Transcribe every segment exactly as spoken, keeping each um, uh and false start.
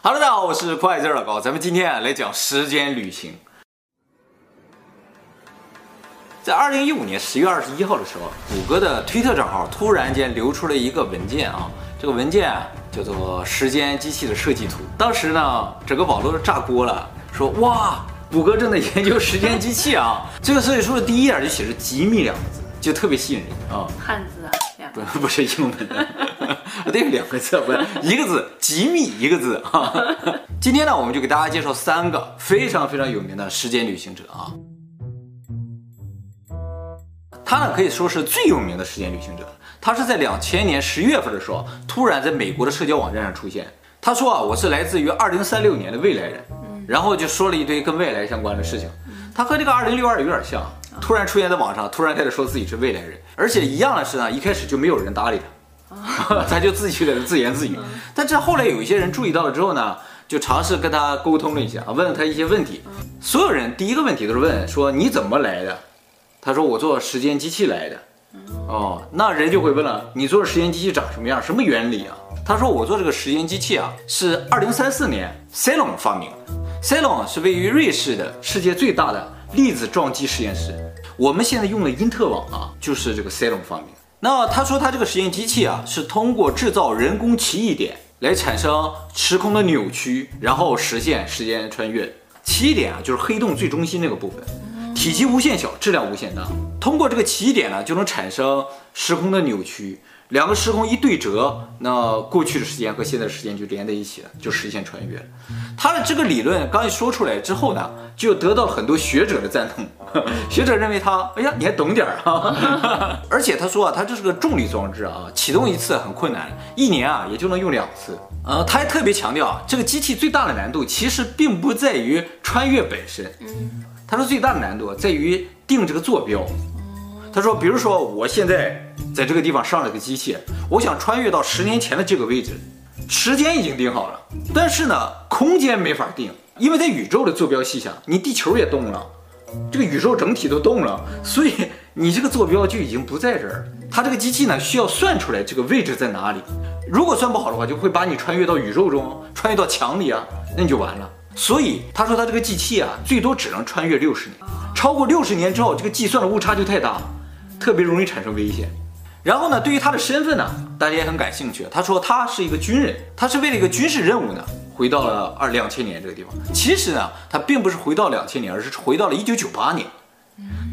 哈喽大家好，我是快字老高，咱们今天来讲时间旅行。在二零一五年十月二十一号的时候，谷歌的推特账号突然间流出了一个文件啊，这个文件啊叫做时间机器的设计图。当时呢整个网络都炸锅了，说哇，谷歌正在研究时间机器啊。这个设计书的第一眼就写着机密两个字，就特别吸引人啊，汉字啊，两个字不是英文的对，两个字不是一个字，机密一个字啊。今天呢，我们就给大家介绍三个非常非常有名的时间旅行者啊。他呢可以说是最有名的时间旅行者，他是在两千年十月份的时候，突然在美国的社交网站上出现。他说啊，我是来自于二零三六年的未来人，然后就说了一堆跟未来相关的事情。他和这个二零六二有点像，突然出现在网上，突然开始说自己是未来人，而且一样的是呢，一开始就没有人搭理他。他就自己在自言自语，但是后来有一些人注意到了之后呢，就尝试跟他沟通了一下，问了他一些问题。所有人第一个问题都是问说你怎么来的？他说我坐时间机器来的。哦，那人就会问了，你坐时间机器长什么样？什么原理啊？他说我坐这个时间机器啊，是二零三四年 CERN 发明的。CERN 是位于瑞士的世界最大的粒子撞击实验室。我们现在用的因特网啊，就是这个 CERN 发明。那他说他这个时间机器啊，是通过制造人工奇异点来产生时空的扭曲，然后实现时间穿越。奇异点啊，就是黑洞最中心那个部分，体积无限小，质量无限大。通过这个奇异点呢，就能产生时空的扭曲，两个时空一对折，那过去的时间和现在的时间就连在一起了，就实现穿越了。他的这个理论刚一说出来之后呢，就得到了很多学者的赞同。学者认为他，哎呀，你还懂点儿啊！而且他说啊，他这是个重力装置啊，启动一次很困难，一年啊也就能用两次。呃，他还特别强调啊，这个机器最大的难度其实并不在于穿越本身，他说最大的难度在于定这个坐标。他说，比如说我现在在这个地方上了个机器，我想穿越到十年前的这个位置，时间已经定好了，但是呢，空间没法定，因为在宇宙的坐标系下，你地球也动了。这个宇宙整体都动了，所以你这个坐标就已经不在这儿。它这个机器呢，需要算出来这个位置在哪里。如果算不好的话，就会把你穿越到宇宙中，穿越到墙里啊，那你就完了。所以他说他这个机器啊，最多只能穿越六十年，超过六十年之后，这个计算的误差就太大，特别容易产生危险。然后呢，对于他的身份呢，大家也很感兴趣。他说他是一个军人，他是为了一个军事任务呢，回到了二两千年这个地方。其实呢，他并不是回到两千年，而是回到了一九九八年。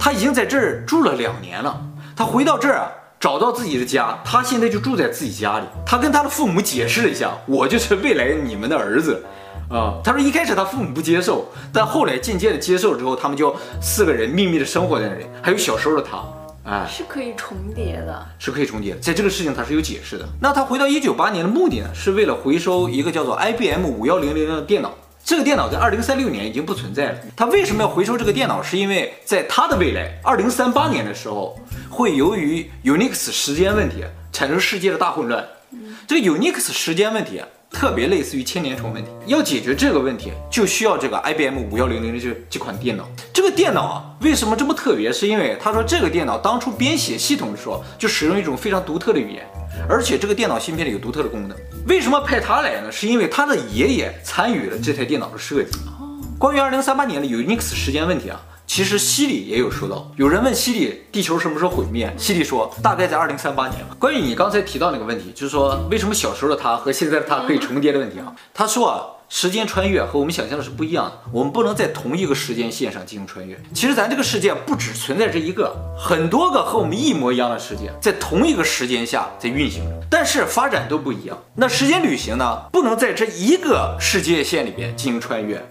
他已经在这儿住了两年了。他回到这儿啊，找到自己的家，他现在就住在自己家里。他跟他的父母解释了一下，我就是未来你们的儿子。啊、嗯，他说一开始他父母不接受，但后来渐渐的接受之后，他们就四个人秘密的生活在那里，还有小时候的他。哎，是可以重叠的，是可以重叠的，在这个事情它是有解释的。那他回到一九八年的目的呢，是为了回收一个叫做 I B M 五一零零的电脑。这个电脑在二零三六年已经不存在了。他为什么要回收这个电脑？是因为在他的未来二零三八年的时候，会由于 Unix 时间问题产生世界的大混乱。嗯、这个 Unix 时间问题啊，特别类似于千年虫问题。要解决这个问题，就需要这个 I B M 五一零零这这款电脑。这个电脑啊，为什么这么特别？是因为他说这个电脑当初编写系统的时候，就使用一种非常独特的语言，而且这个电脑芯片里有独特的功能。为什么派他来呢？是因为他的爷爷参与了这台电脑的设计。关于二零三八年的 Unix 时间问题啊，其实西里也有说到，有人问西里地球什么时候毁灭，西里说大概在二零三八年。关于你刚才提到那个问题，就是说为什么小时候的他和现在的他可以重叠的问题啊，他说啊，时间穿越和我们想象的是不一样的，我们不能在同一个时间线上进行穿越。其实咱这个世界不只存在这一个，很多个和我们一模一样的世界，在同一个时间下在运行着，但是发展都不一样。那时间旅行呢，不能在这一个世界线里边进行穿越。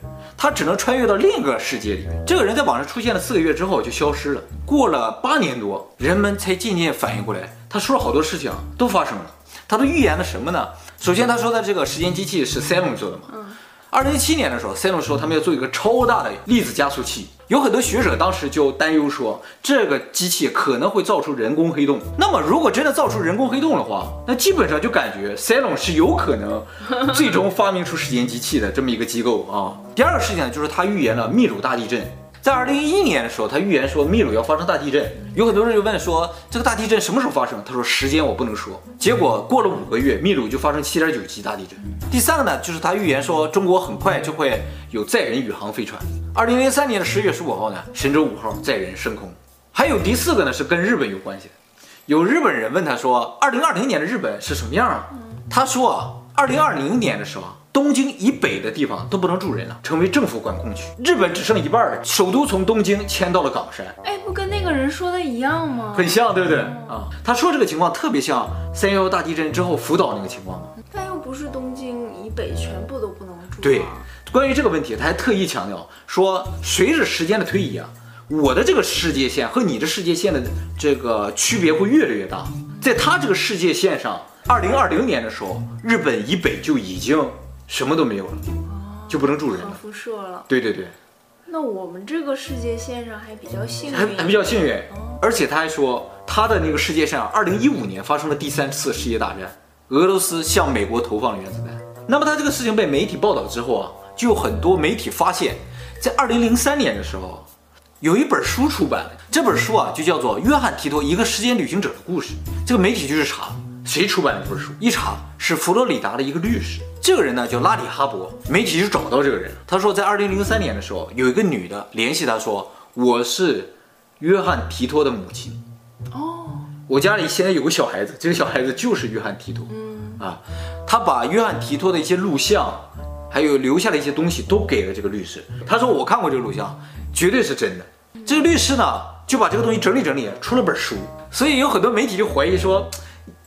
他只能穿越到另一个世界里面。这个人在网上出现了四个月之后就消失了，过了八年多，人们才渐渐反应过来，他说了好多事情都发生了。他都预言了什么呢？首先他说的这个时间机器是 CERN 做的嘛，二零一七年的时候 CERN 说他们要做一个超大的粒子加速器，有很多学者当时就担忧说，这个机器可能会造出人工黑洞。那么如果真的造出人工黑洞的话，那基本上就感觉 CERN 是有可能最终发明出时间机器的这么一个机构啊。第二个事情呢，就是他预言了秘鲁大地震。在二零一一年的时候，他预言说秘鲁要发生大地震，有很多人就问说这个大地震什么时候发生？他说时间我不能说。结果过了五个月，秘鲁就发生 七点九 级大地震。第三个呢，就是他预言说中国很快就会有载人宇航飞船。二零零三年的十月十五号呢，神舟五号载人升空。还有第四个呢，是跟日本有关系的。有日本人问他说，二零二零年的日本是什么样啊？他说啊，二零二零年的时候，东京以北的地方都不能住人了，成为政府管控区。日本只剩一半了，首都从东京迁到了冈山。哎，不跟那个人说的一样吗？很像，对不对？嗯、啊，他说这个情况特别像三幺幺大地震之后福岛那个情况吗？但又不是东京以北全部都不能住、啊。对，关于这个问题，他还特意强调说，随着时间的推移啊，我的这个世界线和你的世界线的这个区别会越来越大。在他这个世界线上，二零二零年的时候，日本以北就已经什么都没有了，就不能住人了，辐射了。对对对，那我们这个世界线上还比较幸运，还还比较幸运。哦、而且他还说，他的那个世界上，二零一五年发生了第三次世界大战，俄罗斯向美国投放了原子弹。那么他这个事情被媒体报道之后啊，就有很多媒体发现，在二零零三年的时候，有一本书出版了，这本书啊就叫做《约翰·提托：一个时间旅行者的故事》。这个媒体就去查谁出版的这本书，一查是佛罗里达的一个律师。这个人呢叫拉里哈伯，媒体就找到这个人。他说在二零零三年的时候，有一个女的联系他说，我是约翰提托的母亲。哦，我家里现在有个小孩子，这个小孩子就是约翰提托。嗯啊，他把约翰提托的一些录像，还有留下的一些东西都给了这个律师。他说我看过这个录像，绝对是真的。这个律师呢就把这个东西整理整理，出了本书。所以有很多媒体就怀疑说，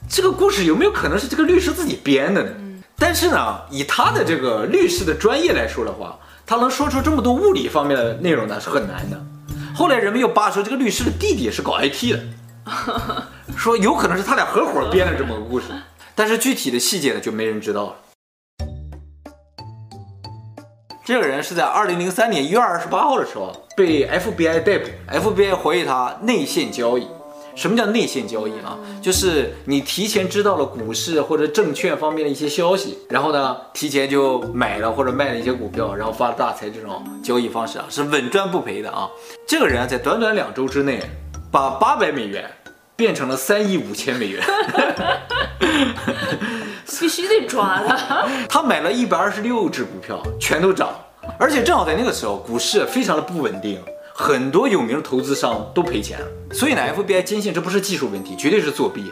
这个故事有没有可能是这个律师自己编的呢？但是呢，以他的这个律师的专业来说的话，他能说出这么多物理方面的内容呢，是很难的。后来人们又扒出这个律师的弟弟也是搞 I T 的，说有可能是他俩合伙编了这么个故事，但是具体的细节呢，就没人知道了。这个人是在二零零三年一月二十八号的时候被 F B I 逮捕 ，F B I 怀疑他内线交易。什么叫内线交易啊？就是你提前知道了股市或者证券方面的一些消息，然后呢，提前就买了或者卖了一些股票，然后发大财，这种交易方式啊，是稳赚不赔的啊。这个人在短短两周之内，把八百美元变成了三亿五千美元，必须得抓他。他买了一百二十六只股票，全都涨，而且正好在那个时候，股市非常的不稳定。很多有名的投资商都赔钱了，所以呢 ，F B I 坚信这不是技术问题，绝对是作弊。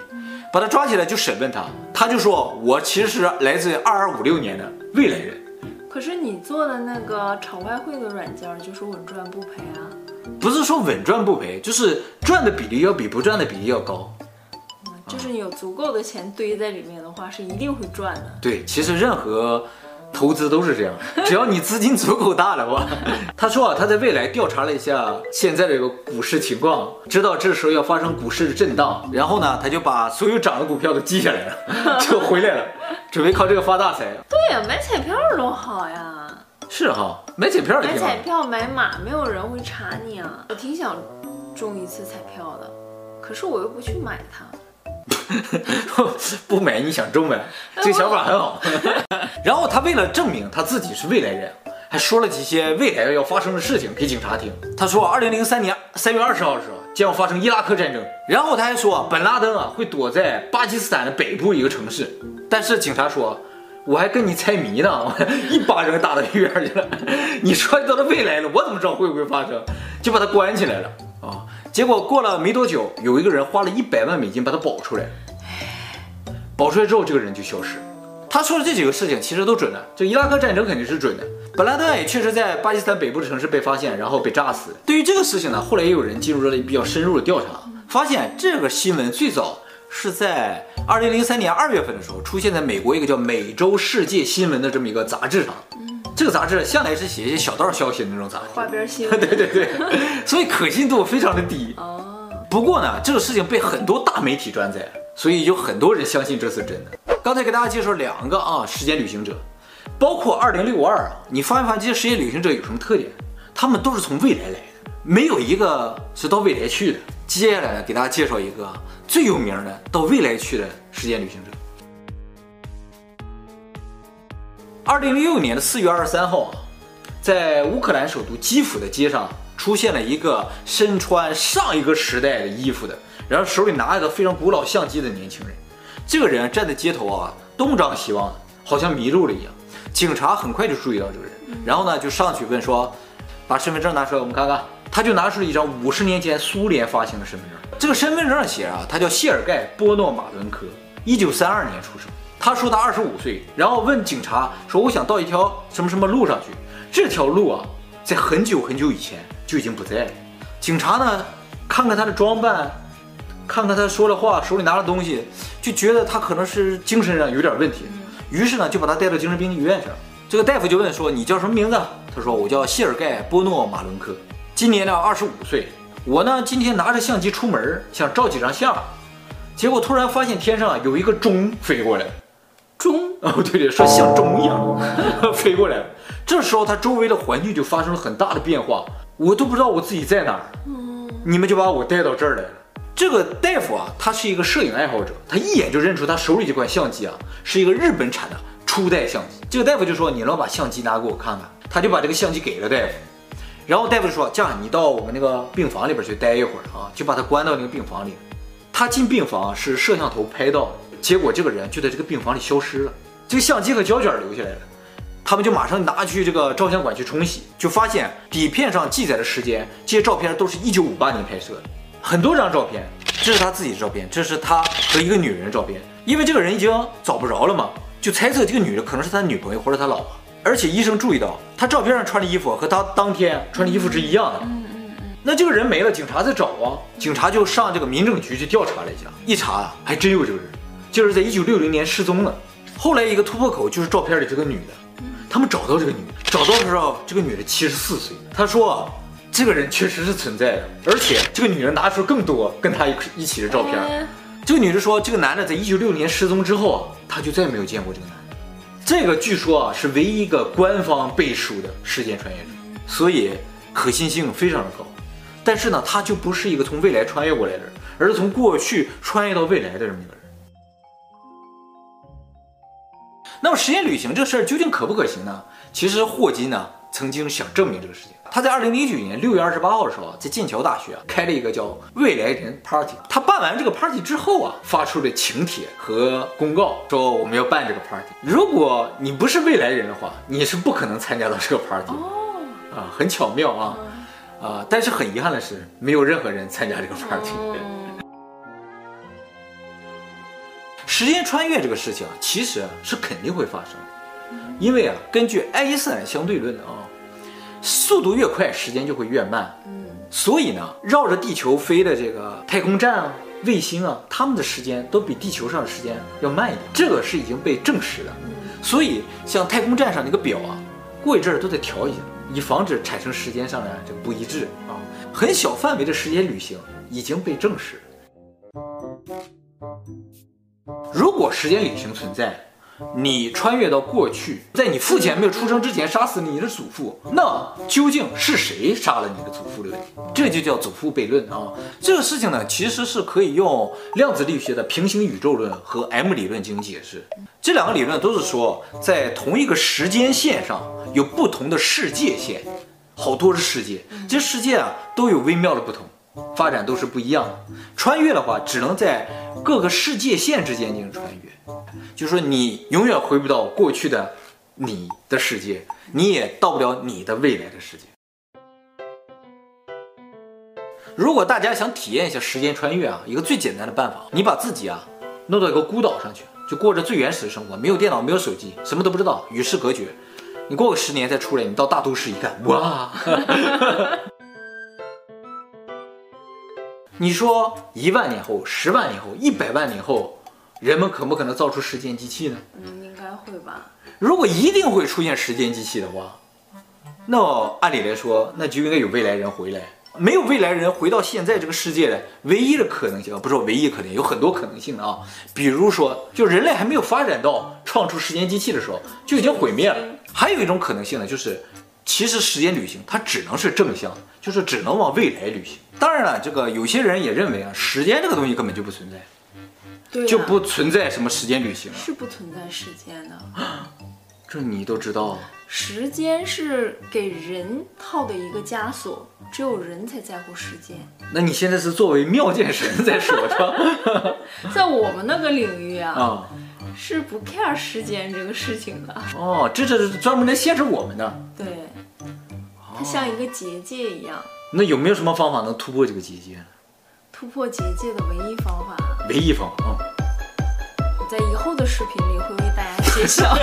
把他抓起来就审问他，他就说：“我其实是来自二二五六年的未来人。”可是你做的那个炒外汇的软件就是稳赚不赔啊？不是说稳赚不赔，就是赚的比例要比不赚的比例要高。嗯、就是你有足够的钱堆在里面的话，是一定会赚的。对，其实任何投资都是这样，只要你资金足够大的话。他说啊，他在未来调查了一下现在的这个股市情况，知道这时候要发生股市的震荡，然后呢，他就把所有涨的股票都记下来了，就回来了，准备靠这个发大财。对呀、啊，买彩票多好呀！是哈，买彩票的地方买彩票买马，没有人会查你啊。我挺想中一次彩票的，可是我又不去买它。不买你想中呗，这个想法很好。然后他为了证明他自己是未来人，还说了几些未来要发生的事情给警察听。他说，二零零三年三月二十号的时候将要发生伊拉克战争。然后他还说，本拉登啊会躲在巴基斯坦的北部一个城市。但是警察说，我还跟你猜谜呢，一巴掌打到医院去了。你说到了未来了，我怎么知道会不会发生？就把他关起来了啊。结果过了没多久，有一个人花了一百万美金把他保出来。保出来之后，这个人就消失。他说的这几个事情其实都准的，这伊拉克战争肯定是准的。本拉登也确实在巴基斯坦北部的城市被发现，然后被炸死。对于这个事情呢，后来也有人进入了比较深入的调查，发现这个新闻最早是在二零零三年二月份的时候出现在美国一个叫《每周世界新闻》的这么一个杂志上。这个杂志向来是写一些小道消息的那种杂志，花边新闻。对对对，所以可信度非常的低。哦。不过呢，这个事情被很多大媒体转载，所以有很多人相信这是真的。刚才给大家介绍两个啊，时间旅行者，包括二零六二啊，你翻一翻这些实验旅行者有什么特点，他们都是从未来来的，没有一个是到未来去的。接下来呢，给大家介绍一个最有名的到未来去的实验旅行者。二零零六年的四月二十三号啊，在乌克兰首都基辅的街上出现了一个身穿上一个时代的衣服的，然后手里拿一个非常古老相机的年轻人。这个人站在街头啊，东张西望，好像迷路了一样。警察很快就注意到这个人，然后呢就上去问说：“把身份证拿出来，我们看看。”他就拿出了一张五十年前苏联发行的身份证。这个身份证写啊，他叫谢尔盖·波诺马伦科，一九三二年出生。他说他二十五岁，然后问警察说：“我想到一条什么什么路上去。”这条路啊，在很久很久以前就已经不在了。警察呢，看看他的装扮，看看他说的话，手里拿的东西，就觉得他可能是精神上有点问题。于是呢，就把他带到精神病医院去了。这个大夫就问说：“你叫什么名字？”他说：“我叫谢尔盖·波诺马伦科，今年呢二十五岁。我呢今天拿着相机出门，想照几张相，结果突然发现天上有一个钟飞过来，钟哦对对，说像钟一样飞过来了。这时候他周围的环境就发生了很大的变化，我都不知道我自己在哪儿。你们就把我带到这儿来了。”这个大夫啊，他是一个摄影爱好者，他一眼就认出他手里这款相机啊，是一个日本产的初代相机。这个大夫就说：“你能把相机拿给我看看？”他就把这个相机给了大夫，然后大夫就说：“这样，你到我们那个病房里边去待一会儿啊。”就把他关到那个病房里。他进病房是摄像头拍到的，结果这个人就在这个病房里消失了，这个相机和胶卷留下来了。他们就马上拿去这个照相馆去冲洗，就发现底片上记载的时间，这些照片都是一九五八年拍摄的。很多张照片，这是他自己的照片，这是他和一个女人的照片。因为这个人已经找不着了嘛，就猜测这个女人可能是他女朋友或者他老婆。而且医生注意到他照片上穿的衣服和他当天穿的衣服是一样的。那这个人没了，警察在找啊，警察就上这个民政局去调查了一下，一查还真有这个人，就是在一九六零年失踪了。后来一个突破口就是照片里这个女的，他们找到这个女的，找到的时候这个女的七十四岁。他说啊，这个人确实是存在的，而且这个女人拿出更多跟他一起的照片。哎、这个女人说，这个男的在一九六零年失踪之后啊，她就再没有见过这个男的。这个据说啊是唯一一个官方背书的时间穿越者，所以可信性非常的高。但是呢，他就不是一个从未来穿越过来的人，而是从过去穿越到未来的这么一个人。那么时间旅行这事儿究竟可不可行呢？其实霍金呢曾经想证明这个事情。他在二零零九年六月二十八号的时候，在剑桥大学、啊、开了一个叫“未来人 Party”。他办完这个 Party 之后啊，发出了请帖和公告，说我们要办这个 Party。如果你不是未来人的话，你是不可能参加到这个 Party。哦，啊，很巧妙啊，啊，但是很遗憾的是，没有任何人参加这个 Party。时间穿越这个事情啊，其实是肯定会发生的。因为啊，根据爱因斯坦相对论啊，速度越快，时间就会越慢。嗯，所以呢，绕着地球飞的这个太空站啊、卫星啊，他们的时间都比地球上的时间要慢一点，这个是已经被证实的。所以，像太空站上那个表啊，过一阵儿都得调一下，以防止产生时间上的这个不一致啊。很小范围的时间旅行已经被证实。如果时间旅行存在，你穿越到过去，在你父亲没有出生之前杀死你的祖父，那究竟是谁杀了你的祖父的问题？这就叫祖父悖论啊！这个事情呢，其实是可以用量子力学的平行宇宙论和 M 理论进行解释。这两个理论都是说，在同一个时间线上有不同的世界线，好多是世界，这世界啊都有微妙的不同，发展都是不一样的。穿越的话，只能在各个世界线之间进行穿越。就是说你永远回不到过去的你的世界，你也到不了你的未来的世界。如果大家想体验一下时间穿越啊，一个最简单的办法，你把自己啊弄到一个孤岛上去，就过着最原始的生活，没有电脑，没有手机，什么都不知道，与世隔绝。你过个十年再出来，你到大都市一看，哇！你说一万年后、十万年后、一百万年后，人们可不可能造出时间机器呢？嗯，应该会吧。如果一定会出现时间机器的话，那按理来说，那就应该有未来人回来，没有未来人回到现在这个世界的唯一的可能性啊，不是唯一可能，有很多可能性的啊。比如说，就人类还没有发展到创出时间机器的时候，就已经毁灭了。还有一种可能性呢，就是其实时间旅行它只能是正向，就是只能往未来旅行。当然了，这个有些人也认为啊，时间这个东西根本就不存在，对啊、就不存在什么时间旅行、啊，是不存在时间的。这你都知道啊？时间是给人套的一个枷锁，只有人才在乎时间。那你现在是作为妙见神在说的，在我们那个领域啊，嗯、是不 care 时间这个事情的。哦，这这是专门来限制我们的。对，它像一个结界一样。哦、那有没有什么方法能突破这个结界？突破结界的唯一方法。唯一方法啊！嗯、我在以后的视频里会为大家介绍。